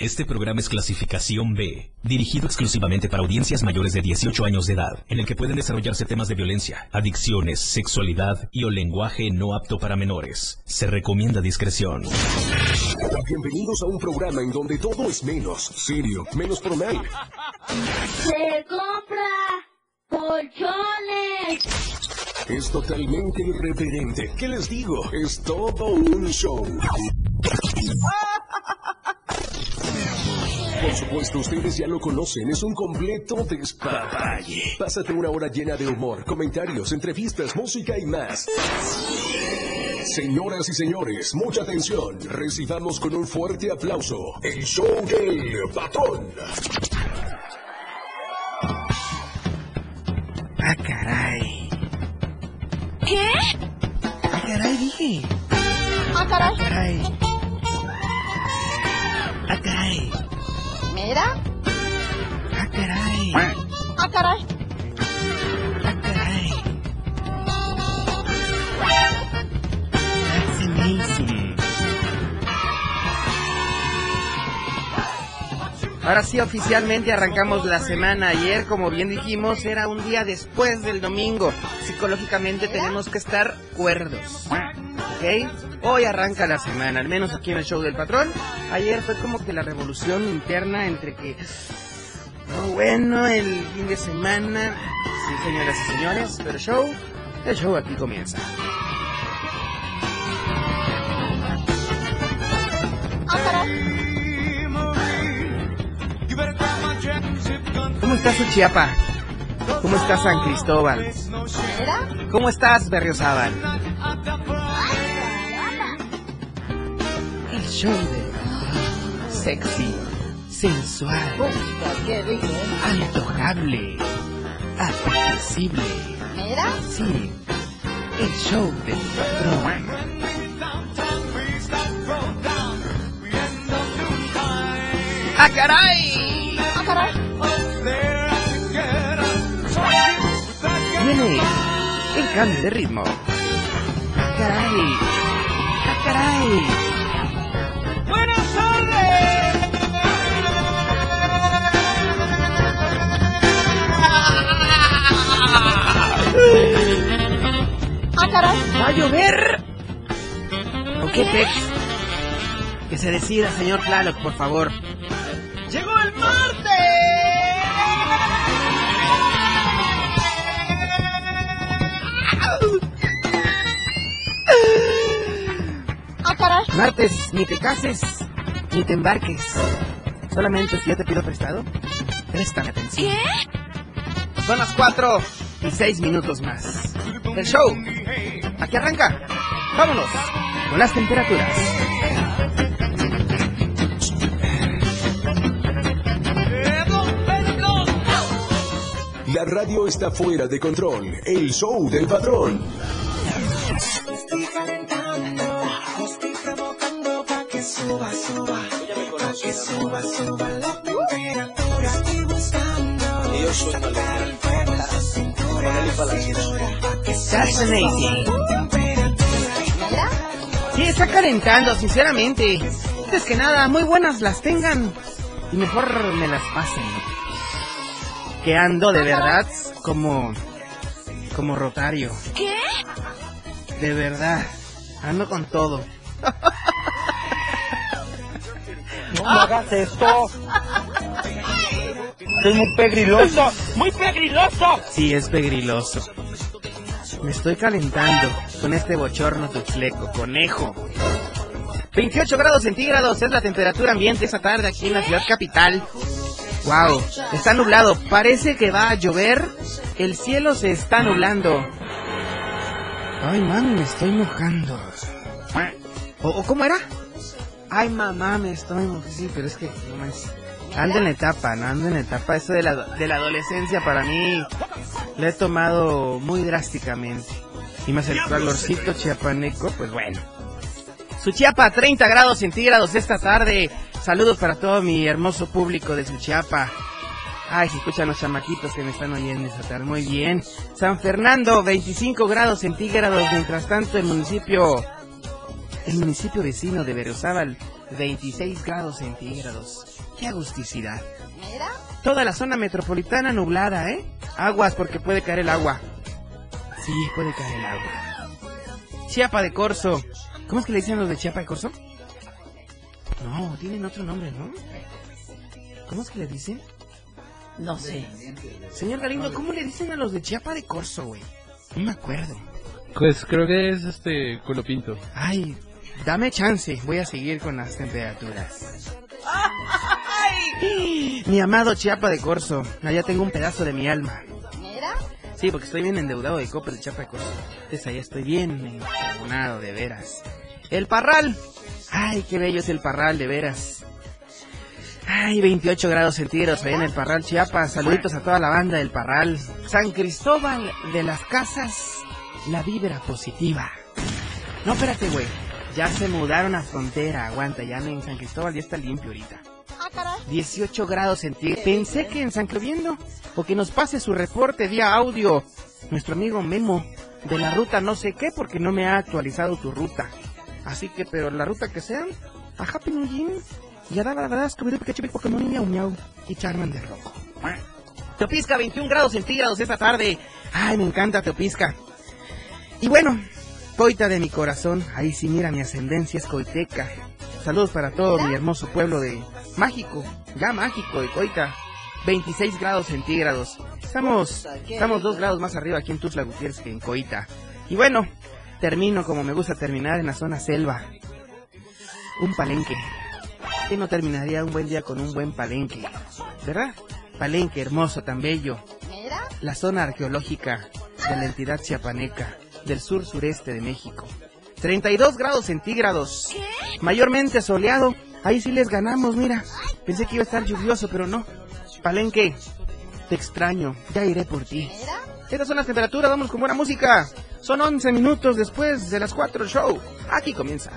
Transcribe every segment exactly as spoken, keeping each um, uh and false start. Este programa es clasificación be, dirigido exclusivamente para audiencias mayores de dieciocho años de edad, en el que pueden desarrollarse temas de violencia, adicciones, sexualidad y o lenguaje no apto para menores. Se recomienda discreción. Bienvenidos a un programa en donde todo es menos serio, menos formal. Se compra colchones. Es totalmente irreverente. ¿Qué les digo? Es todo un show. Por supuesto, ustedes ya lo conocen, es un completo despapalle. Pásate una hora llena de humor, comentarios, entrevistas, música y más. Señoras y señores, mucha atención. Recibamos con un fuerte aplauso el show del patrón. ¡Ah, caray! ¿Qué? ¡Ah, caray, dije! ¡Ah, caray! ¡Ah, caray! ¡Ah, caray! Mira. ¡Ah, caray! ¡Ah, caray! ¡Ah, caray! That's amazing. Ahora sí, oficialmente arrancamos la semana. Ayer, como bien dijimos, era un día después del domingo. Psicológicamente tenemos que estar cuerdos, ¿ok? Hoy arranca la semana, al menos aquí en el show del patrón. Ayer fue como que la revolución interna entre que... Oh, bueno, el fin de semana... Sí, señoras y señores, pero el show, el show aquí comienza. ¿Cómo estás, Chiapa? ¿Cómo estás, San Cristóbal? ¿Cómo estás, Berriozábal? Show de sexy, sensual, antojable, apetecible. ¿Mira? Sí, el show del patrón. ¡Ah, caray! ¡Ah, caray! Viene el cambio de ritmo. ¡Ah, caray! ¡Ah, caray! ¡Ah, caray! ¿Va a llover? ¿O qué pex? Que se decida, señor Tlaloc, por favor. ¡Llegó el martes! ¡Ah, caray! Martes, ni te cases, ni te embarques. Solamente si yo te pido prestado, prestan atención. ¿Qué? Son las cuatro y seis minutos más. El show, aquí arranca. Vámonos con las temperaturas. La radio está fuera de control. El show del patrón. Estoy calentando, estoy provocando para que suba, suba, para que suba, suba la temperatura. Estoy buscando, y yo soy el fuego en su cintura. That's amazing. Sí, está calentando, sinceramente. Antes que nada, muy buenas las tengan y mejor me las pasen. Que ando de verdad como... como Rotario. ¿Qué? De verdad, ando con todo. No me hagas esto. Soy muy pegriloso. ¡Muy pegriloso! Sí, es pegriloso. Me estoy calentando con este bochorno tuxleco, conejo. veintiocho grados centígrados es la temperatura ambiente esta tarde aquí en la ciudad capital. Wow, está nublado, parece que va a llover. El cielo se está nublando. Ay, mami, me estoy mojando. ¿O cómo era? Ay, mamá, me estoy mojando. Sí, pero es que no es... Ando en la etapa, no ando en la etapa. Eso de la, de la adolescencia para mí lo he tomado muy drásticamente. Y más el calorcito chiapaneco, pues bueno. Suchiapa, treinta grados centígrados esta tarde. Saludos para todo mi hermoso público de Suchiapa. Ay, se escuchan los chamaquitos que me están oyendo esta tarde. Muy bien. San Fernando, veinticinco grados centígrados. Mientras tanto, el municipio, el municipio vecino de Berriozábal veintiséis grados centígrados. ¡Qué agusticidad! Mira. Toda la zona metropolitana nublada, ¿eh? Aguas, porque puede caer el agua. Sí, puede caer el agua. Chiapa de Corzo. ¿Cómo es que le dicen los de Chiapa de Corzo? No, tienen otro nombre, ¿no? ¿Cómo es que le dicen? No sé. Señor Galindo, ¿cómo le dicen a los de Chiapa de Corzo, güey? No me acuerdo. Pues creo que es este culo pinto. Ay, dame chance, voy a seguir con las temperaturas. ¡Ay! Mi amado Chiapa de Corzo, allá tengo un pedazo de mi alma. ¿Mira? Sí, porque estoy bien endeudado de copas de Chiapa de Corzo. Entonces allá estoy bien endeudado, de veras. El Parral. Ay, qué bello es el Parral, de veras. Ay, veintiocho grados centígrados allá en el Parral, Chiapas. Saluditos a toda la banda del Parral. San Cristóbal de las Casas, la vibra positiva. No, espérate, güey. Ya se mudaron a frontera. Aguanta, ya en San Cristóbal ya está limpio ahorita. dieciocho grados centígrados. Pensé que en San Cristóbal, o que nos pase su reporte vía audio, nuestro amigo Memo, de la ruta no sé qué, porque no me ha actualizado tu ruta. Así que, pero la ruta que sea, a Happy New Year. Y a la verdad es que me que Pokémon y miau y Charmander rojo. Teopisca, veintiún grados centígrados esta tarde. Ay, me encanta Teopisca. Y bueno, Coita de mi corazón. Ahí sí, mira, mi ascendencia es coiteca. Saludos para todo mi hermoso pueblo de Mágico, ya Mágico de Coita. veintiséis grados centígrados. Estamos, estamos dos grados más arriba aquí en Tuxtla Gutiérrez que en Coita. Y bueno, termino como me gusta terminar, en la zona selva. Un palenque. ¿Qué no terminaría un buen día con un buen palenque? ¿Verdad? Palenque hermoso, tan bello. ¿Mira? La zona arqueológica de la entidad chiapaneca, del sur sureste de México. treinta y dos grados centígrados. ¿Qué? Mayormente soleado. Ahí sí les ganamos, mira. Pensé que iba a estar lluvioso, pero no. Palenque, te extraño. Ya iré por ti. ¿Mira? Estas son las temperaturas, vamos con buena música. Son once minutos después de las cuatro el show. Aquí comienza.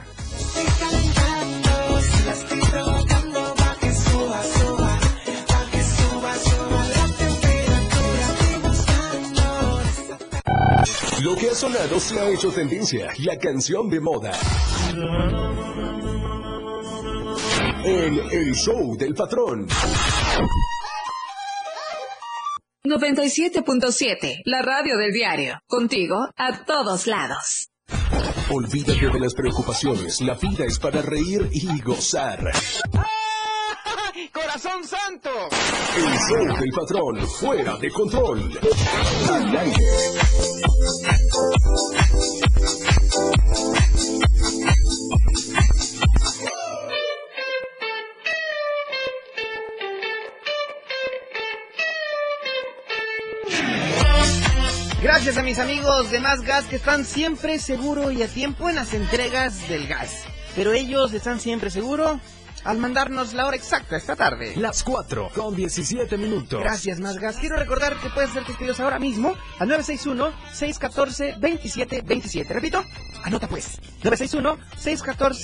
Lo que ha sonado se ha hecho tendencia, la canción de moda. En El Show del Patrón. noventa y siete punto siete, la radio del diario. Contigo, a todos lados. Olvídate de las preocupaciones, la vida es para reír y gozar. ¡Ah! ¡Corazón santo! El Show del Patrón, fuera de control. Al aire. Gracias a mis amigos de Más Gas que están siempre seguro y a tiempo en las entregas del gas. Pero ellos están siempre seguro al mandarnos la hora exacta esta tarde. Las cuatro con diecisiete minutos. Gracias, Más Gas. Quiero recordar que puedes ser testigos ahora mismo al nueve seis uno, seis uno cuatro, dos siete dos siete. Repito, anota pues. nueve seis uno, seis uno cuatro, dos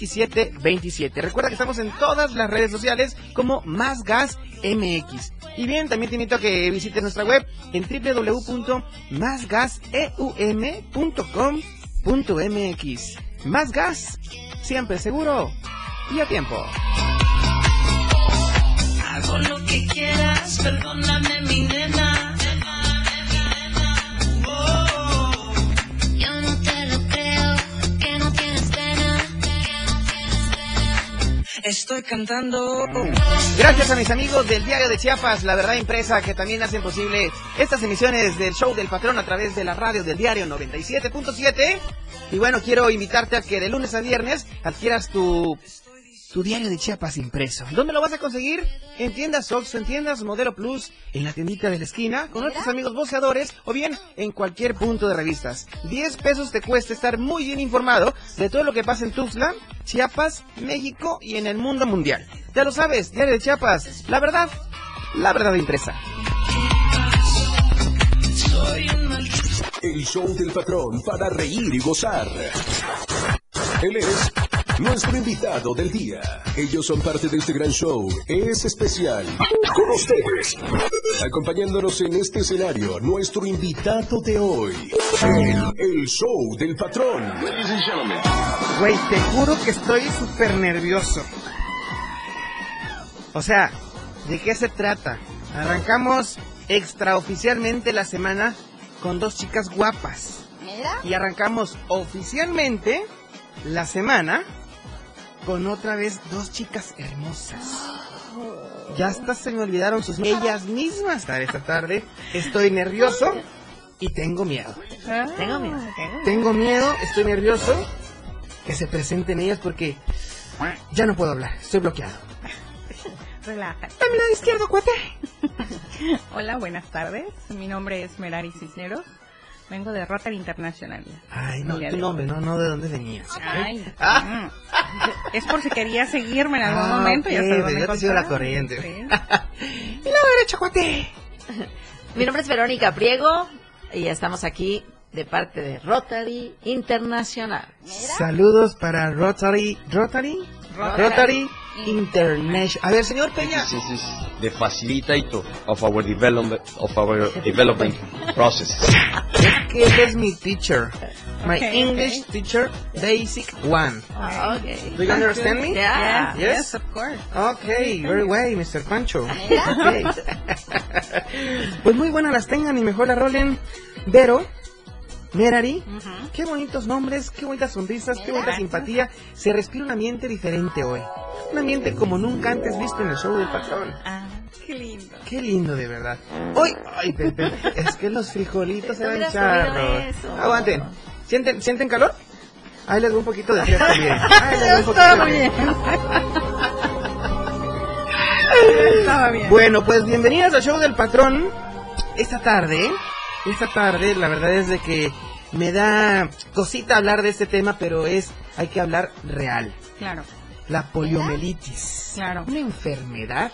siete dos siete. Recuerda que estamos en todas las redes sociales como Más Gas M X. Y bien, también te invito a que visites nuestra web en doble u doble u doble u punto más gas e u eme punto com punto eme equis. Más Gas, siempre seguro y a tiempo. Hago lo que quieras, perdóname mi nena. Oh, yo no te lo creo, que no tienes pena. Estoy cantando. Gracias a mis amigos del Diario de Chiapas, la verdad impresa, que también hacen posible estas emisiones del Show del Patrón a través de la radio del diario noventa y siete punto siete. Y bueno, quiero invitarte a que de lunes a viernes adquieras tu, tu Diario de Chiapas impreso. ¿Dónde lo vas a conseguir? En tiendas Oxxo, en tiendas Modelo Plus, en la tiendita de la esquina, con otros amigos boceadores, o bien en cualquier punto de revistas. diez pesos te cuesta estar muy bien informado de todo lo que pasa en Tuxtla, Chiapas, México y en el mundo mundial. Ya lo sabes, Diario de Chiapas, la verdad, la verdad impresa. El Show del Patrón para reír y gozar. Él es nuestro invitado del día. Ellos son parte de este gran show. Es especial. Con ustedes, acompañándonos en este escenario, nuestro invitado de hoy. El, el Show del Patrón. Ladies and gentlemen. Güey, te juro que estoy súper nervioso. O sea, ¿de qué se trata? Arrancamos extraoficialmente la semana con dos chicas guapas. Mira. Y arrancamos oficialmente la semana con otra vez dos chicas hermosas. Ya hasta se me olvidaron sus nombres. Ellas mismas. Esta tarde estoy nervioso y tengo miedo. Ah, tengo miedo. Tengo miedo, estoy nervioso que se presenten ellas porque ya no puedo hablar, estoy bloqueado. Relájate. Dame la de izquierdo, cuate. Hola, buenas tardes. Mi nombre es Merari Cisneros. Vengo de Rotary Internacional. Ay, no, tu nombre, no, no, ¿de dónde venías? Ay, ah. Es por si quería seguirme en algún ah, momento. Okay, ya sabes, yo te sigo la corriente. Sí. Y la derecha, cuate. Mi nombre es Verónica Priego y ya estamos aquí de parte de Rotary Internacional. ¿Mira? Saludos para Rotary, Rotary, Rotary, Rotary International. A ver, señor Peña. This is the facilitator of our development of our development process. This is my teacher, my okay, English okay. teacher, basic one. Oh, okay. Do you understand me? Yeah. Yes, yes, of course. Okay, very well, mister Pancho. Yeah. Okay. Pues muy buenas las tengan y mejor las rolen. Vero, Merari, uh-huh. Qué bonitos nombres, qué bonitas sonrisas, qué bonita simpatía. Se respira un ambiente diferente hoy. Un ambiente como nunca antes visto en el show del patrón. Ah, qué lindo. Qué lindo, de verdad. Hoy, ay, Pepe, es que los frijolitos se van charros. Aguanten. ¿Sienten, ¿Sienten calor? Ahí les doy un poquito de frío también. Ahí les doy un poquito de frío. Estaba bien. Bueno, pues bienvenidas al show del patrón. Esta tarde... Esta tarde, la verdad es de que me da cosita hablar de este tema, pero es, hay que hablar real. Claro. La poliomielitis. Claro. Una enfermedad.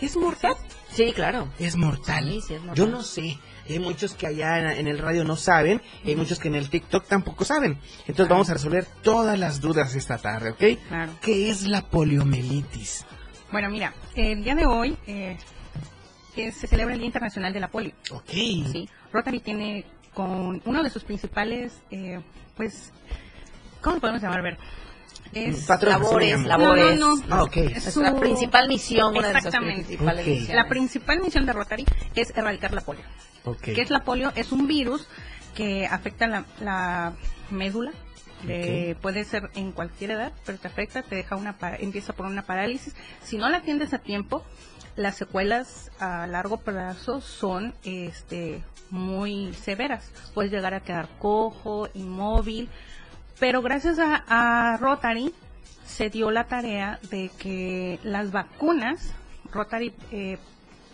¿Es mortal? Sí, claro. ¿Es mortal? Sí, sí, es mortal. Yo no sé. Hay muchos que allá en el radio no saben, hay muchos que en el TikTok tampoco saben. Entonces vamos a resolver todas las dudas esta tarde, ¿ok? Claro. ¿Qué es la poliomielitis? Bueno, mira, el día de hoy... Eh... que se celebra el Día Internacional de la Polio. Ok. Sí. Rotary tiene con uno de sus principales, eh, pues, ¿cómo podemos llamar? A ver, es labores, labores. No, no, no. Ah, ok. Es su... la principal misión. Exactamente. Una de okay. La principal misión de Rotary es erradicar la polio. Ok. ¿Qué es la polio? Es un virus que afecta la, la médula. Okay. Eh, puede ser en cualquier edad, pero te afecta, te deja una, empieza por una parálisis. Si no la atiendes a tiempo, las secuelas a largo plazo son este, muy severas. Puedes llegar a quedar cojo, inmóvil, pero gracias a, a Rotary se dio la tarea de que las vacunas, Rotary eh,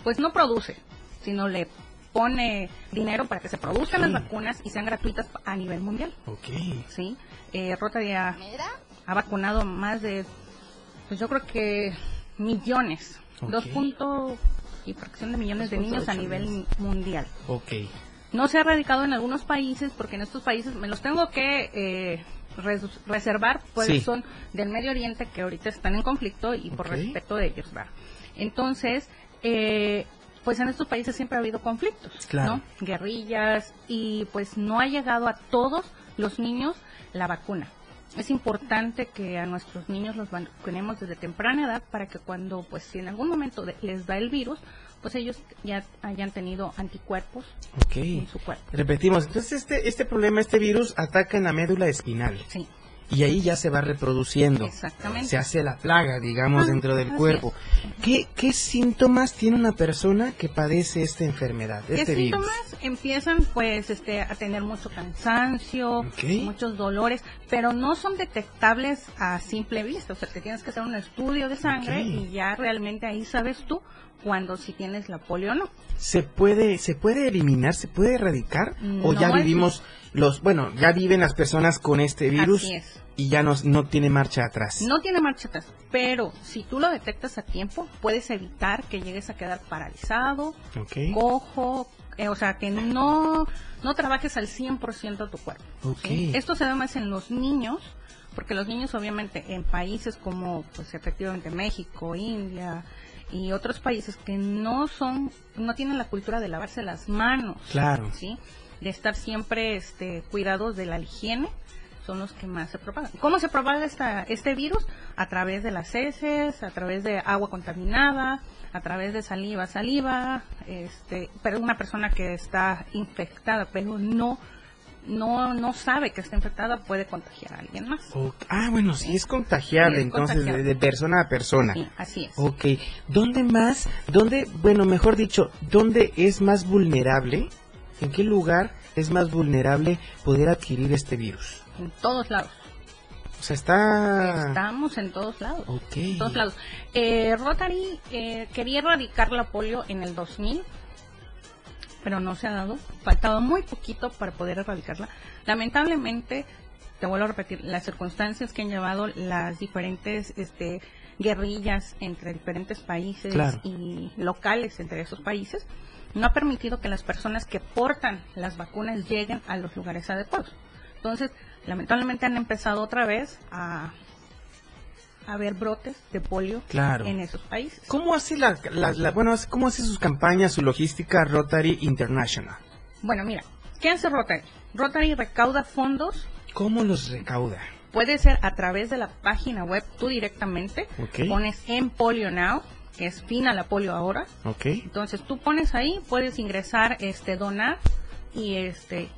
pues no produce, sino le pone dinero para que se produzcan okay. las vacunas y sean gratuitas a nivel mundial. Ok. Sí. Eh, Rotary ha, ha vacunado más de, pues yo creo que millones, okay. dos puntos y fracción de millones de niños a nivel millones. mundial. Ok. No se ha erradicado en algunos países porque en estos países me los tengo que eh, res, reservar, pues sí. son del Medio Oriente que ahorita están en conflicto y por okay. respeto de ellos, ¿verdad? Entonces, eh... pues en estos países siempre ha habido conflictos, claro. ¿no? Guerrillas, y pues no ha llegado a todos los niños la vacuna. Es importante que a nuestros niños los vacunemos desde temprana edad para que cuando, pues si en algún momento de, les da el virus, pues ellos ya hayan tenido anticuerpos okay. en su cuerpo. Repetimos, entonces este, este problema, este virus ataca en la médula espinal. Sí. Y ahí ya se va reproduciendo. Exactamente. Se hace la plaga, digamos, ah, dentro del así cuerpo. Es. ¿Qué, ¿Qué síntomas tiene una persona que padece esta enfermedad? ¿Qué este síntomas virus? Empiezan, pues, este, a tener mucho cansancio, okay. muchos dolores, pero no son detectables a simple vista. O sea, te tienes que hacer un estudio de sangre okay. y ya realmente ahí sabes tú cuando si tienes la polio o no. ¿Se puede, se puede eliminar, se puede erradicar? ¿O no ya vivimos los, bueno, ya viven las personas con este virus? Así es. Y ya no, no tiene marcha atrás. No tiene marcha atrás, pero si tú lo detectas a tiempo, puedes evitar que llegues a quedar paralizado, okay. cojo, eh, o sea, que no, no trabajes al cien por ciento tu cuerpo. Okay. ¿sí? Esto se ve más en los niños, porque los niños obviamente en países como, pues efectivamente, México, India... y otros países que no son, no tienen la cultura de lavarse las manos, claro, sí, de estar siempre, este, cuidados de la higiene, son los que más se propagan. ¿Cómo se propaga esta, este virus? A través de las heces, a través de agua contaminada, a través de saliva, saliva, este, pero una persona que está infectada, pero no no no sabe que está infectada, puede contagiar a alguien más. Okay. Ah, bueno, sí es contagiable, sí, es entonces contagiable. De, de persona a persona. Sí, así es. Ok, ¿dónde más, dónde, bueno, mejor dicho, dónde es más vulnerable, en qué lugar es más vulnerable poder adquirir este virus? En todos lados. O sea, está... Estamos en todos lados. Ok. En todos lados. Eh, Rotary eh, quería erradicar la polio en el dos mil, pero no se ha dado, faltaba muy poquito para poder erradicarla. Lamentablemente, te vuelvo a repetir, las circunstancias que han llevado las diferentes este, guerrillas entre diferentes países, claro, y locales entre esos países, no ha permitido que las personas que portan las vacunas lleguen a los lugares adecuados. Entonces, lamentablemente han empezado otra vez a... a haber brotes de polio, claro, en esos países. ¿Cómo hace la, la, la bueno, cómo hace sus campañas, su logística Rotary International? Bueno, mira, ¿qué hace Rotary? Rotary recauda fondos. ¿Cómo los recauda? Puede ser a través de la página web, tú directamente, okay, pones End Polio Now, que es fin a la polio ahora. Okay. Entonces tú pones ahí, puedes ingresar, este, donar y este,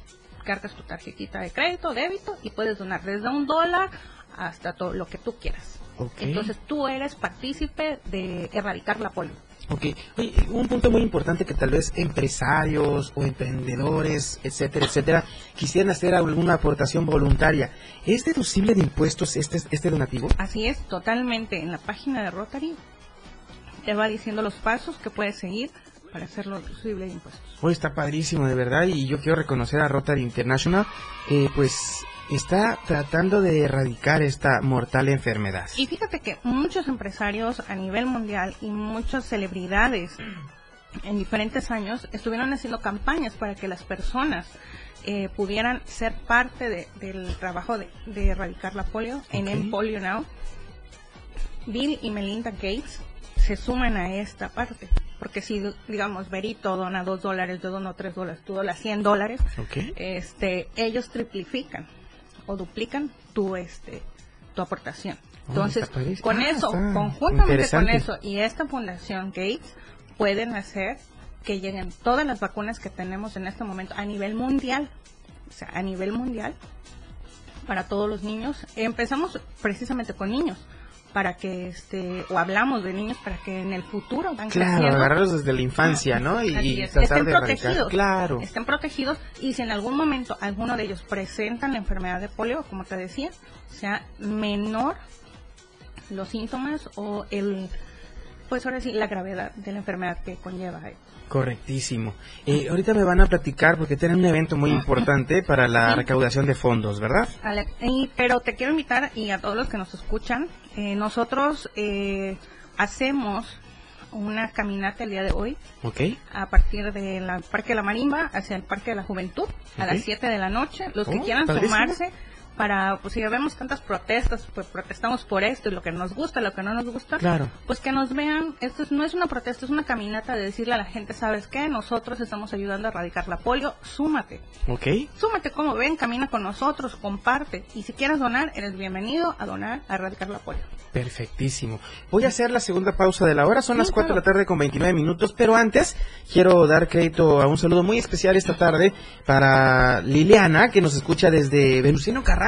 cargas tu tarjetita de crédito, débito y puedes donar desde un dólar hasta todo lo que tú quieras. Okay. Entonces tú eres partícipe de erradicar la polio. Ok. Oye, un punto muy importante que tal vez empresarios o emprendedores, etcétera, etcétera, quisieran hacer alguna aportación voluntaria. ¿Es deducible de impuestos este, este donativo? Así es, totalmente. En la página de Rotary te va diciendo los pasos que puedes seguir para hacerlo deducible de impuestos. Hoy está padrísimo, de verdad, y yo quiero reconocer a Rotary International, eh, pues... está tratando de erradicar esta mortal enfermedad. Y fíjate que muchos empresarios a nivel mundial y muchas celebridades en diferentes años estuvieron haciendo campañas para que las personas eh, pudieran ser parte de, del trabajo de, de erradicar la polio, okay, en End Polio Now. Bill y Melinda Gates se suman a esta parte, porque si, digamos, Berito dona dos dólares, yo dono tres dólares, tú donas cien dólares, okay, este, ellos triplifican o duplican tu este tu aportación. Entonces, oh, con ah, eso, conjuntamente con eso y esta fundación Gates pueden hacer que lleguen todas las vacunas que tenemos en este momento a nivel mundial, o sea, a nivel mundial para todos los niños. Empezamos precisamente con niños para que este o hablamos de niños para que en el futuro van, claro, agarrarlos desde la infancia, ¿no? Y, y tratar estén de protegidos, claro, estén protegidos, y si en algún momento alguno de ellos presentan la enfermedad de polio, como te decía, sea menor los síntomas o el, pues ahora sí, la gravedad de la enfermedad que conlleva. Correctísimo. Eh, ahorita me van a platicar porque tienen un evento muy importante para la recaudación de fondos, ¿verdad? Ale, y, pero te quiero invitar y a todos los que nos escuchan, eh, nosotros eh, hacemos una caminata el día de hoy, okay, a partir del Parque de la Marimba hacia el Parque de la Juventud, okay, a las siete de la noche. Los oh, que quieran padrísimo. Sumarse. Para, pues si vemos tantas protestas, pues protestamos por esto y lo que nos gusta, lo que no nos gusta, claro, pues que nos vean, esto es, no es una protesta, es una caminata de decirle a la gente, ¿sabes qué? Nosotros estamos ayudando a erradicar la polio, súmate. Ok. Súmate, como ven, camina con nosotros, comparte, y si quieres donar, eres bienvenido a donar, a erradicar la polio. Perfectísimo. Voy a hacer la segunda pausa de la hora, son sí, las cuatro claro. de la tarde con veintinueve minutos, pero antes quiero dar crédito a un saludo muy especial esta tarde para Liliana, que nos escucha desde Venustiano Carranza, Ah,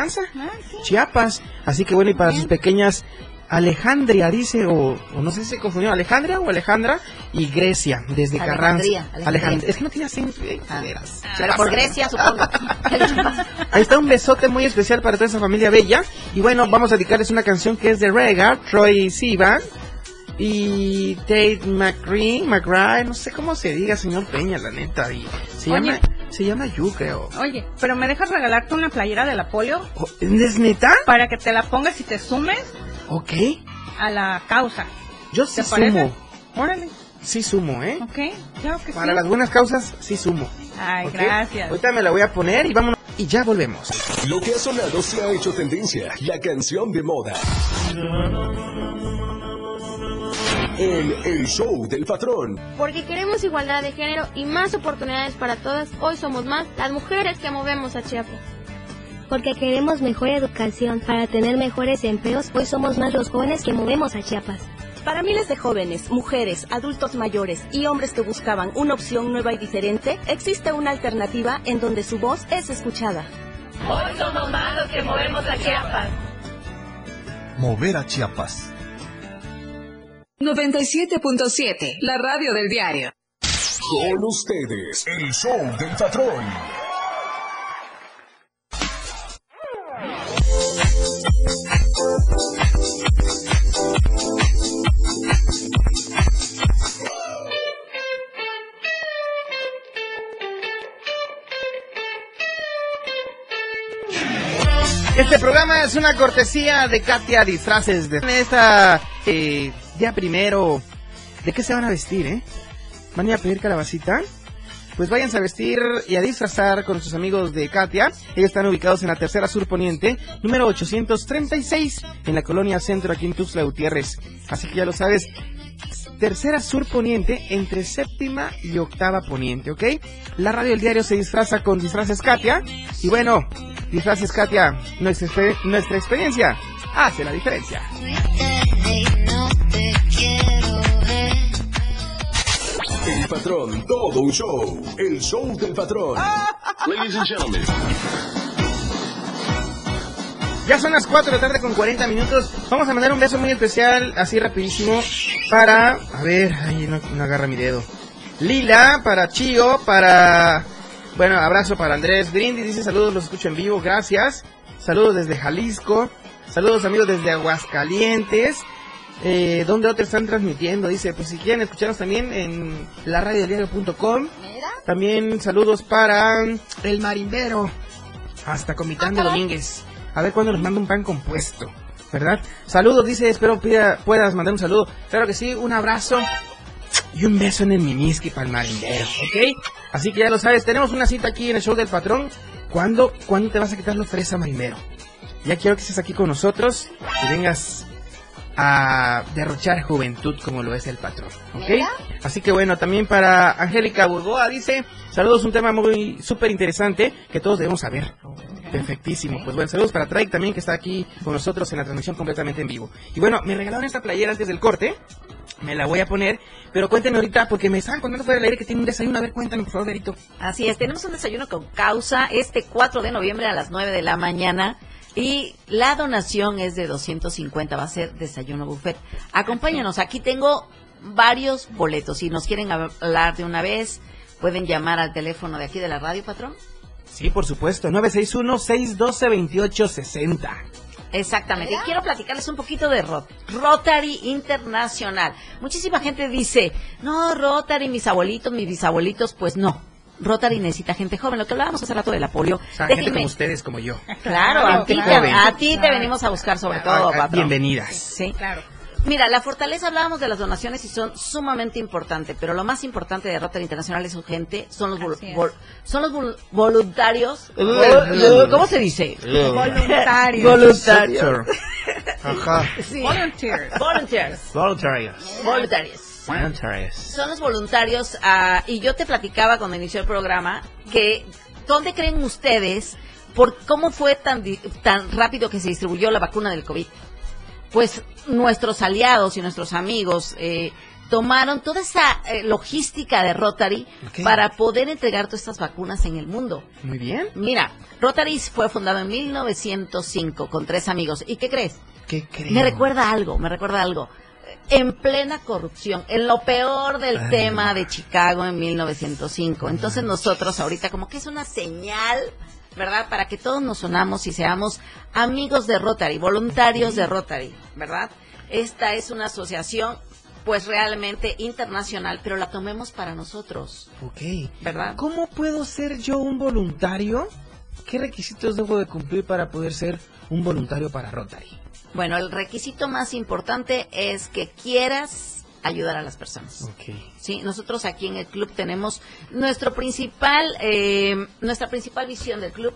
sí. Chiapas, así que bueno, y para bien. Sus pequeñas Alejandria, dice, o, o no sé si se confundió, Alejandra o Alejandra, y Grecia, desde Carranza. Alejandría, Alejandría. Es que no tiene acento. Ah, ah, pero por Grecia, supongo. Ahí está un besote muy especial para toda esa familia bella. Y bueno, vamos a dedicarles una canción que es de Rega, Troy Sivan y Tate McRae, McRae, no sé cómo se diga, señor Peña, la neta. Y se Oye. llama... Se llama You, creo. Oye, ¿pero me dejas regalarte una playera de la polio? ¿Es neta? Para que te la pongas y te sumes. Ok. A la causa. Yo sí sumo. Parece? Órale. Sí sumo, ¿eh? Ok, claro que sí. Para las buenas causas, sí sumo. Ay, okay, gracias. Ahorita me la voy a poner y vámonos. Y ya volvemos. Lo que ha sonado se ha hecho tendencia. La canción de moda. En El Show del Patrón. Porque queremos igualdad de género y más oportunidades para todas. Hoy somos más las mujeres que movemos a Chiapas. porque queremos mejor educación para tener mejores empleos. Hoy somos más los jóvenes que movemos a Chiapas. Para miles de jóvenes, mujeres, adultos mayores y hombres que buscaban una opción nueva y diferente, existe una alternativa en donde su voz es escuchada. Hoy somos más los que movemos a Chiapas. Mover a Chiapas. noventa y siete punto siete, la radio del diario. Con ustedes, el show del patrón. Este programa es una cortesía de Katia Disfraces. De esta, eh, ya primero, ¿de qué se van a vestir, eh? ¿Van a ir a pedir calabacita? Pues váyanse a vestir y a disfrazar con sus amigos de Katia. Ellos están ubicados en la Tercera Sur Poniente, número ochocientos treinta y seis, en la Colonia Centro, aquí en Tuxtla Gutiérrez. Así que ya lo sabes, Tercera Sur Poniente, entre Séptima y Octava Poniente, ¿ok? La radio del diario se disfraza con Disfraces Katia. Y bueno, Disfraces Katia, nuestra, exper- nuestra experiencia hace la diferencia. El patrón, todo un show. El show del patrón. Ladies and gentlemen. Ya son las cuatro de la tarde con cuarenta minutos. Vamos a mandar un beso muy especial, así rapidísimo, para... A ver, ay, no, no agarra mi dedo. Lila, para Chío, para... Bueno, abrazo para Andrés Brindis. Dice, saludos, los escucho en vivo, gracias. Saludos desde Jalisco. Saludos, amigos, desde Aguascalientes. Eh, ¿Dónde otros están transmitiendo? Dice, pues si quieren escucharnos también en la radio del diario punto com. También saludos para el marimbero, hasta Comitán de Domínguez. A ver cuándo nos manda un pan compuesto, ¿verdad? Saludos, dice, espero pida, puedas mandar un saludo. Claro que sí, un abrazo y un beso en el miniski para el marimbero, ¿ok? Así que ya lo sabes, tenemos una cita aquí en el show del patrón. ¿Cuándo, ¿cuándo te vas a quitar la fresa, marimbero? Ya quiero que estés aquí con nosotros, que vengas a derrochar juventud como lo es el patrón, ¿ok? ¿Mira? Así que bueno, también para Angélica Burgoa dice, saludos, un tema muy súper interesante que todos debemos saber. Perfectísimo, pues bueno, saludos para Traik también, que está aquí con nosotros en la transmisión completamente en vivo. Y bueno, me regalaron esta playera antes del corte, me la voy a poner, pero cuéntenme ahorita, porque me estaban contando fuera del aire que tienen un desayuno. A ver, cuéntame, por favor, Verito. Así es, tenemos un desayuno con causa este cuatro de noviembre a las nueve de la mañana. Y la donación es de doscientos cincuenta, va a ser desayuno buffet. Acompáñanos, aquí tengo varios boletos. Si nos quieren hablar de una vez, pueden llamar al teléfono de aquí de la radio, patrón. Sí, por supuesto, nueve seis uno, seis uno dos, dos ocho seis cero. Exactamente, y quiero platicarles un poquito de Rot- Rotary Internacional. Muchísima gente dice, no, Rotary, mis abuelitos, mis bisabuelitos, pues no. Rotary necesita gente joven, lo que hablábamos hace rato de la polio. O sea, gente como ustedes, como yo. Claro, claro, a ti, claro, a ti te claro, venimos a buscar sobre claro, todo, patrón. Bienvenidas. Sí, claro. Mira, la fortaleza, hablábamos de las donaciones y son sumamente importantes, pero lo más importante de Rotary Internacional es su gente, son los, vol- vol- son los vol- voluntarios. Vol- ¿Cómo se dice? Voluntarios. Voluntarios. Ajá. Sí. Volunteers. Volunteers. Voluntarios. Voluntarios. Son los voluntarios, uh, y yo te platicaba cuando inició el programa que, ¿dónde creen ustedes por cómo fue tan, di- tan rápido que se distribuyó la vacuna del COVID? Pues nuestros aliados y nuestros amigos eh, tomaron toda esa eh, logística de Rotary, okay, para poder entregar todas estas vacunas en el mundo. Muy bien. Mira, Rotary fue fundado en mil novecientos cinco con tres amigos. ¿Y qué crees? ¿Qué crees? Me recuerda algo, me recuerda algo. En plena corrupción, en lo peor del Ay. tema de Chicago en mil novecientos cinco. Entonces nosotros ahorita como que es una señal, ¿verdad? Para que todos nos unamos y seamos amigos de Rotary, voluntarios de Rotary, ¿verdad? Esta es una asociación pues realmente internacional, pero la tomemos para nosotros. Ok. ¿Verdad? ¿Cómo puedo ser yo un voluntario? ¿Qué requisitos debo de cumplir para poder ser un voluntario para Rotary? Bueno, el requisito más importante es que quieras ayudar a las personas. Okay. Sí, nosotros aquí en el club tenemos nuestro principal, eh, nuestra principal visión del club,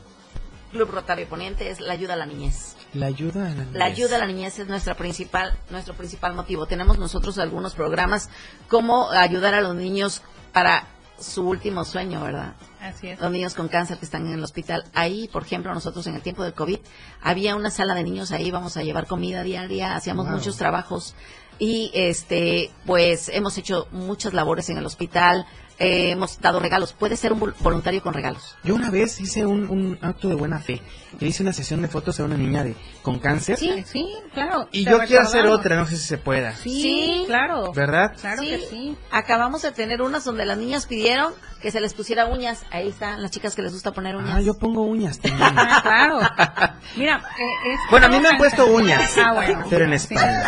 Club Rotario Poniente, es la ayuda a la niñez. La ayuda a la niñez. La ayuda a la niñez es nuestra principal, nuestro principal motivo. Tenemos nosotros algunos programas como ayudar a los niños para su último sueño, ¿verdad? Así es. Los niños con cáncer que están en el hospital. Ahí, por ejemplo, nosotros en el tiempo del COVID, había una sala de niños ahí, íbamos a llevar comida diaria, hacíamos wow. muchos trabajos y, este, pues, hemos hecho muchas labores en el hospital, eh, hemos dado regalos. Puede ser un voluntario con regalos. Yo una vez hice un, un acto de buena fe. Le hice una sesión de fotos a una niña de con cáncer. Sí, sí, claro. Y yo recordamos. quiero hacer otra, no sé si se pueda. Sí, sí, claro. ¿Verdad? Claro sí. que sí. Acabamos de tener unas donde las niñas pidieron que se les pusiera uñas. Ahí están las chicas que les gusta poner uñas. Ah, yo pongo uñas también. Ah, claro. Mira, eh, es bueno, a mí me han puesto uñas. Ah, bueno. Pero en España.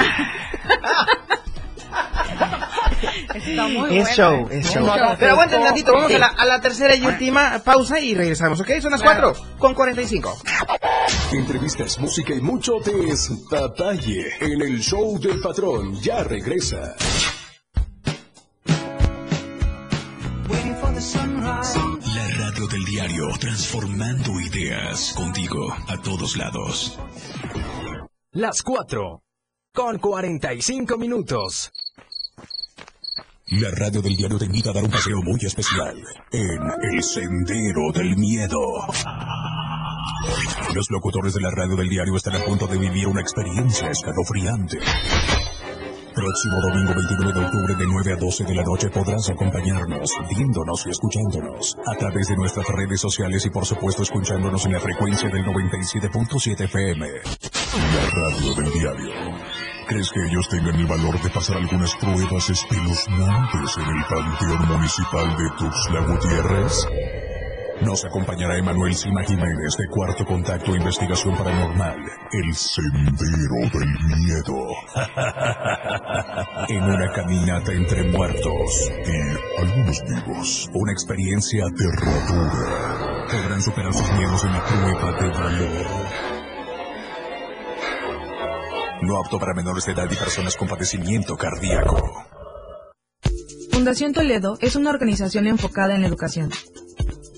Está muy es buena. show, es show. Pero aguanten un ratito, vamos sí. a, la, a la tercera y última pausa y regresamos, ¿ok? Son las cuatro claro. con cuarenta y cinco. Entrevistas, música y mucho detalle en el show del patrón. Ya regresa. La radio del diario, transformando ideas contigo a todos lados. Las cuatro con cuarenta y cinco minutos. La radio del diario te invita a dar un paseo muy especial en el Sendero del Miedo. Los locutores de la radio del diario están a punto de vivir una experiencia escalofriante. Próximo domingo veintinueve de octubre de nueve a doce de la noche podrás acompañarnos, viéndonos y escuchándonos a través de nuestras redes sociales y por supuesto escuchándonos en la frecuencia del noventa y siete punto siete F M. La radio del diario. ¿Crees que ellos tengan el valor de pasar algunas pruebas espeluznantes en el Panteón Municipal de Tuxtla Gutiérrez? Nos acompañará Emanuel Sima Jiménez de Cuarto Contacto Investigación Paranormal, el Sendero del Miedo. En una caminata entre muertos y algunos vivos. Una experiencia aterradora. Podrán superar sus miedos en la prueba de valor. No apto para menores de edad y personas con padecimiento cardíaco. Fundación Toledo es una organización enfocada en la educación.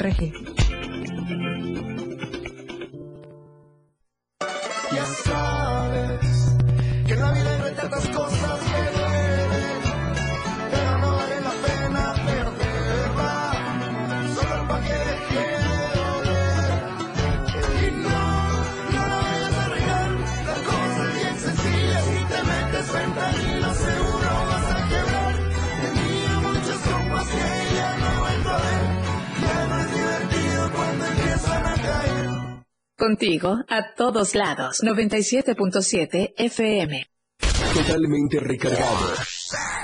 Ya sabes que en la vida hay tantas cosas que duelen, pero no vale la pena perderla, solo para que deje de doler. Y no, no debes de regar, la cosa es bien sencilla, si te metes ventanilla seguro vas a quebrar. Tenía muchas compas que ya no hay poder. Contigo a todos lados, noventa y siete punto siete F M. Totalmente recargado.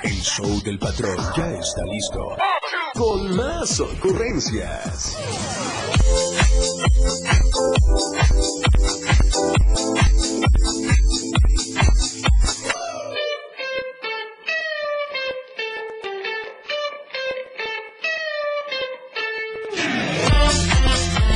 El show del patrón ya está listo. Con más ocurrencias.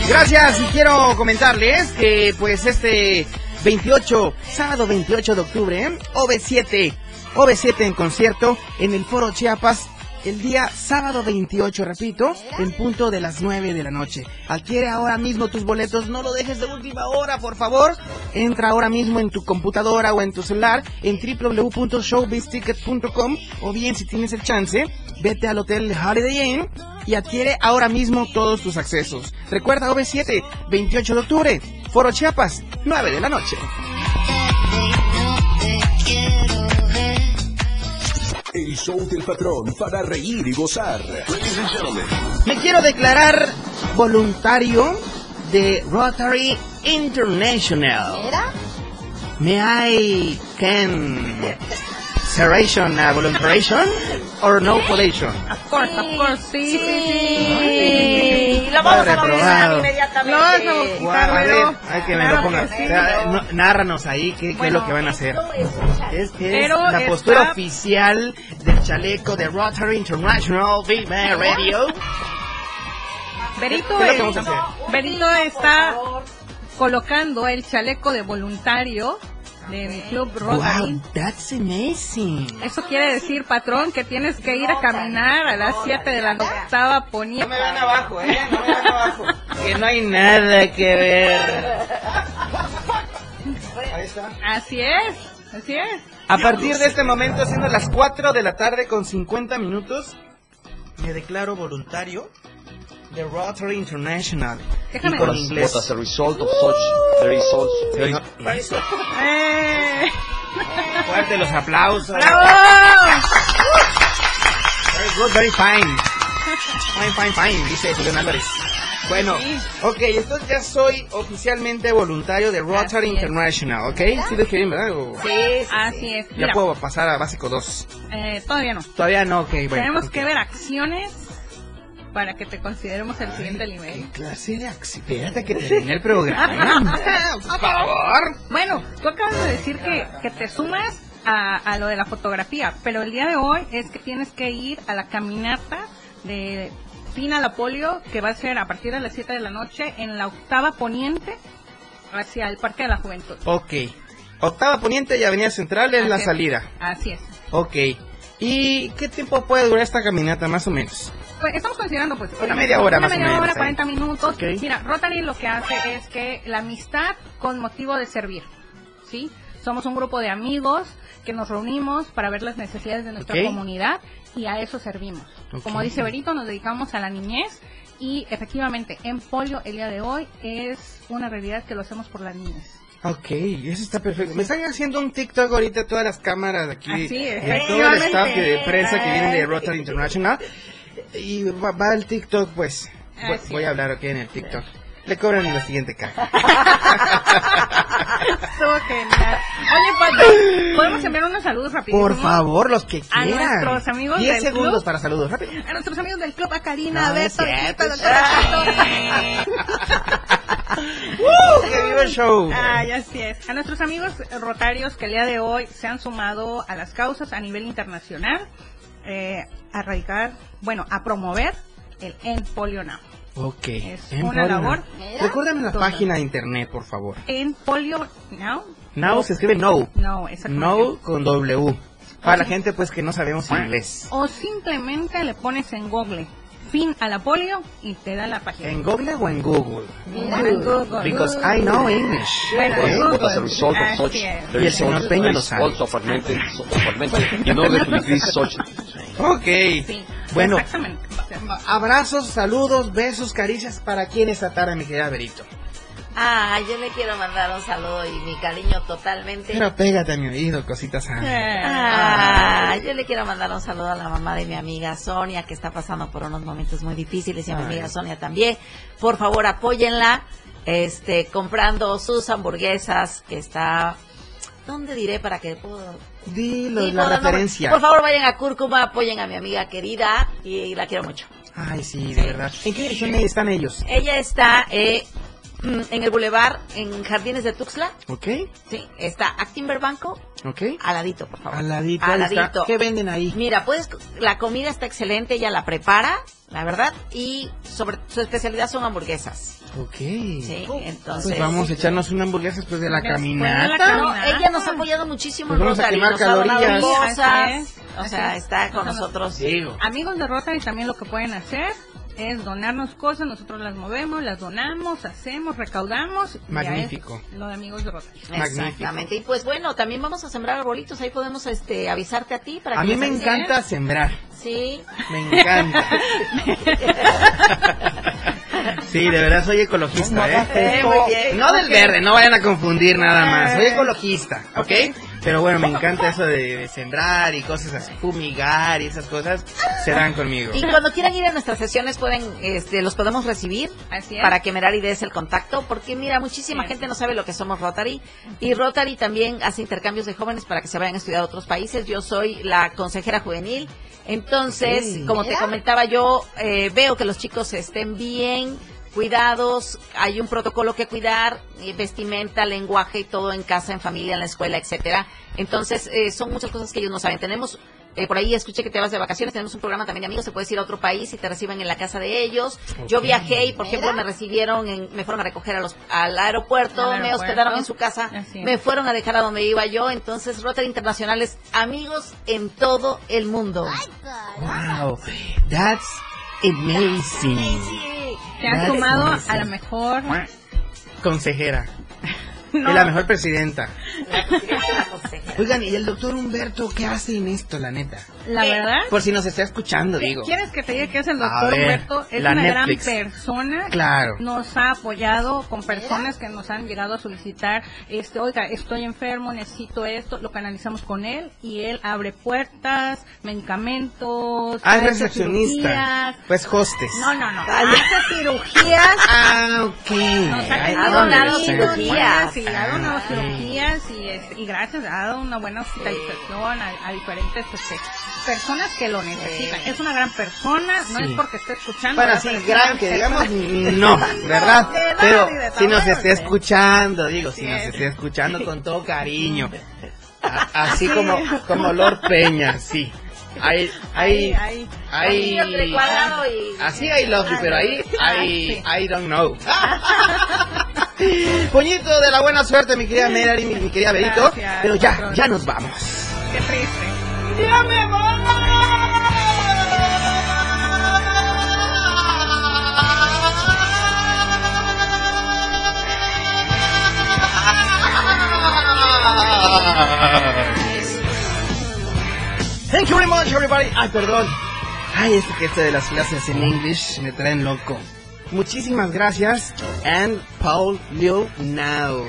Gracias, y quiero comentarles que pues este veintiocho, sábado veintiocho de octubre, ¿eh? O V siete, O V siete en concierto en el Foro Chiapas, el día sábado veintiocho, repito, en punto de las nueve de la noche. Adquiere ahora mismo tus boletos, no lo dejes de última hora, por favor. Entra ahora mismo en tu computadora o en tu celular en doble u doble u doble u punto show biz ticket punto com o bien, si tienes el chance, vete al hotel Holiday Inn y adquiere ahora mismo todos tus accesos. Recuerda, O V siete, veintiocho de octubre, Foro Chiapas, nueve de la noche. El show del patrón para reír y gozar. Me quiero declarar voluntario de Rotary International. ¿Era? ¿Me hay can... Seration, uh, voluntarization, or no collation? Of course, of course, sí, sí, sí. y lo vamos a nominar inmediatamente. No, no, wow, a ver, hay que claro me lo pongan. Sí, o sea, no, nárranos ahí qué, bueno, qué es lo que van a hacer. Es que es la postura está... oficial del chaleco de Rotary International Viva Radio. Benito, ¿Qué, qué es, Benito está colocando el chaleco de voluntario del Club Rotary. Wow, that's amazing. Eso quiere decir, patrón, que tienes que ir a caminar a las siete de la octava poniendo. No me ven abajo, eh, no me ven abajo. Que no hay nada que ver. Ahí está. Así es, así es. A partir de este momento, siendo las cuatro de la tarde con cincuenta minutos, me declaro voluntario de Rotary International. Déjame ver. Inglés. What as a result of such the results. Nice. Eh. Fuerte los aplausos. ¡Bravo! Very good, very fine. Fine, fine, fine, dice Julián Álvarez. Bueno, ok, entonces ya soy oficialmente voluntario de Rotary International, ¿ok? ¿Sí lo escribí, verdad? O... Sí, sí, así sí. es. Ya Mira. puedo pasar a básico dos. Eh, todavía no. Todavía no, ok, bueno. Tenemos okay. que ver acciones para que te consideremos el siguiente Ay, nivel. ¿Qué clase de acción? Espérate que termine el programa. ¡Por favor! Bueno, tú acabas de decir que, que te sumas a, a lo de la fotografía, pero el día de hoy es que tienes que ir a la caminata de fin a la polio, que va a ser a partir de las siete de la noche en la octava poniente hacia el Parque de la Juventud. Ok. Octava poniente y Avenida Central es así la es. salida. Así es. Ok. ¿Y qué tiempo puede durar esta caminata, más o menos? Estamos considerando pues una media hora, una más media o menos, hora, cuarenta minutos. Okay. Mira, Rotary lo que hace es que la amistad con motivo de servir, ¿sí? Somos un grupo de amigos que nos reunimos para ver las necesidades de nuestra okay. comunidad y a eso servimos. Okay. Como dice Berito, nos dedicamos a la niñez y efectivamente en polio el día de hoy es una realidad que lo hacemos por las niñas. Ok, eso está perfecto. Me están haciendo un TikTok ahorita todas las cámaras de aquí, Así es. de todo el staff de prensa que viene de Rotary International. Y va, va el TikTok, pues. Voy, voy a hablar aquí en el TikTok. Le cobran en la siguiente caja. Estuvo genial. Oye, Pato, ¿podemos enviar unos saludos rapidísimos? Por favor, los que quieran. A nuestros amigos del club. diez segundos para saludos, rápido. A nuestros amigos del club, a Karina, a Beto, a la ¡Uh! ¡Que viva el show! Ay, así es. A nuestros amigos rotarios que el día de hoy se han sumado a las causas a nivel internacional. Eh, a radicar, bueno, a promover el End Polio Now. Ok. Es End una labor. Recuérdame la total. página de internet, por favor. End Polio Now. Now no. se escribe no. No, No con W. Para o la sí. gente, pues, que no sabemos inglés. O simplemente le pones en Google fin a la polio y te da la página. ¿En Google o en Google? En Google. Because Google. I know English. Bueno, ¿Eh? Google. Y el señor Peña lo sabe. Ok. Sí, bueno, abrazos, saludos, besos, caricias. ¿Para quién esta tarde, mi querida Berito? Ah, yo le quiero mandar un saludo y mi cariño totalmente. Pero pégate a mi oído, cositas. Ah, yo le quiero mandar un saludo a la mamá de mi amiga Sonia, que está pasando por unos momentos muy difíciles, y a mi amiga Sonia también. Por favor, apóyenla, este, comprando sus hamburguesas, que está... ¿Dónde diré para que puedo...? Dilo, sí, la no, referencia. No, por favor, vayan a Cúrcuma, apoyen a mi amiga querida y, y la quiero mucho. Ay, sí, de sí. verdad. ¿En qué dirección están ellos? Ella está... Eh, en el bulevar, en Jardines de Tuxtla. Ok. Sí, está Actinver Banco. Ok. Aladito, por favor. Aladito. Aladito. ¿Qué venden ahí? Mira, puedes, la comida está excelente, ella la prepara, la verdad, y sobre su especialidad son hamburguesas. Ok. Sí, oh, entonces. Pues vamos a echarnos una hamburguesa después de la después caminata. De la caminata. No, ella nos ha apoyado muchísimo en Rotary. Nos ha donado cosas. O sea, está con nosotros. Digo. Amigos de Rotary también lo que pueden hacer es donarnos cosas, nosotros las movemos, las donamos, hacemos, recaudamos. Magnífico. Lo de amigos de Rotary. Exactamente. Magnífico. Y pues bueno, también vamos a sembrar arbolitos, ahí podemos este avisarte a ti para que... A mí me encanta hacer. sembrar. Sí. Me encanta. Sí, de verdad soy ecologista, no, ¿eh? eh muy bien, no del okay. verde, no vayan a confundir nada más. Soy ecologista, ¿ok? okay. Pero bueno, me encanta eso de sembrar y cosas así, fumigar y esas cosas, se dan conmigo. Y cuando quieran ir a nuestras sesiones, pueden, este, los podemos recibir para que Merari des el contacto, porque mira, muchísima gente no sabe lo que somos Rotary, y Rotary también hace intercambios de jóvenes para que se vayan a estudiar a otros países. Yo soy la consejera juvenil, entonces, sí, como te comentaba yo, eh, veo que los chicos estén bien cuidados, hay un protocolo que cuidar, vestimenta, lenguaje, todo en casa, en familia, en la escuela, etcétera. Entonces, eh, son muchas cosas que ellos no saben. Tenemos, eh, por ahí escuché que te vas de vacaciones, tenemos un programa también de amigos, te puedes ir a otro país y te reciben en la casa de ellos. Okay. Yo viajé y, por ejemplo, me recibieron, en, me fueron a recoger a los, al, aeropuerto, al aeropuerto, me hospedaron en su casa, me fueron a dejar a donde iba yo. Entonces, Rotary Internacional es amigos en todo el mundo. Wow, that's amazing. That's amazing. Te han tomado a la mejor consejera. No. Y la mejor presidenta. La presidenta consejera. Oigan, ¿y el doctor Humberto qué hace en esto, la neta? La verdad. Por si nos está escuchando, digo. ¿Quieres que te diga qué hace el doctor ver, Humberto? Es una Netflix. gran persona. Claro. Nos ha apoyado con personas que nos han llegado a solicitar, este, oiga, estoy enfermo, necesito esto. Lo canalizamos con él y él abre puertas, medicamentos. Ah, es recepcionista. Pues hostes. No, no, no. Hace cirugías. Ah, ok. Nos ha donado cirugías. Y ha donado ah, cirugías y, es, y gracias, ha dado una buena hospitalización sí. a, a diferentes pues, personas que lo necesitan. Sí. Es una gran persona, no sí. es porque esté escuchando. Bueno, sí, gran que digamos, no, ¿verdad? No, de Pero de si nos está escuchando, digo, sí si nos es. está escuchando con todo cariño, a, así sí. como, como Lord Peña, sí. Hay, hay, hay, hay, hay y... así hay love, ay, pero ahí, hay, hay, I don't know. Puñito de la buena suerte, mi querida Merari, mi, mi querida Berito, pero ya, doctor. ya nos vamos. Qué triste. ¡Ya me voy! Thank you very much, everybody. Ay, perdón. Ay, este gesto de las clases en English me traen loco. Muchísimas gracias. End Polio Now.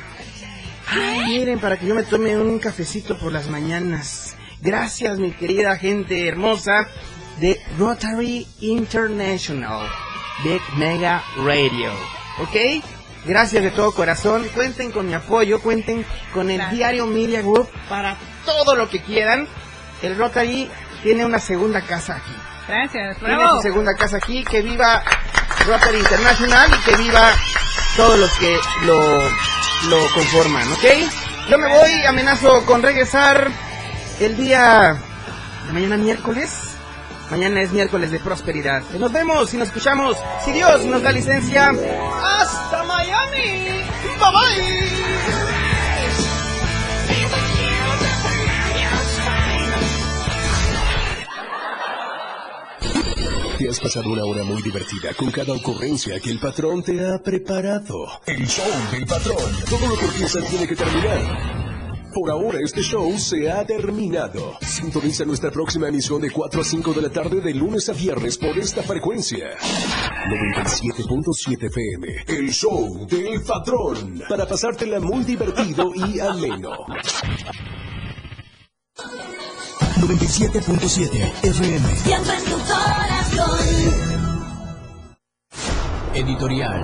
Ay, miren, para que yo me tome un cafecito por las mañanas. Gracias, mi querida gente hermosa de Rotary International. Big Mega Radio. ¿Ok? Gracias de todo corazón. Cuenten con mi apoyo. Cuenten con el gracias. Diario Media Group para todo lo que quieran. El Rotary tiene una segunda casa aquí. Gracias, bravo. Tiene su segunda casa aquí. Que viva Rotary Internacional y que viva todos los que lo, lo conforman, ¿ok? Yo me voy, amenazo con regresar el día de mañana miércoles. Mañana es miércoles de prosperidad. Nos vemos y nos escuchamos, si Dios nos da licencia. ¡Hasta Miami! ¡Bye, bye! Te has pasado una hora muy divertida con cada ocurrencia que el patrón te ha preparado. El show del patrón. Todo lo que empieza tiene que terminar. Por ahora este show se ha terminado. Sintoniza nuestra próxima emisión de cuatro a cinco de la tarde de lunes a viernes por esta frecuencia. noventa y siete punto siete F M. El show del patrón. Para pasártela muy divertido y ameno. noventa y siete punto siete F M. Siempre en tus horas con... Editorial.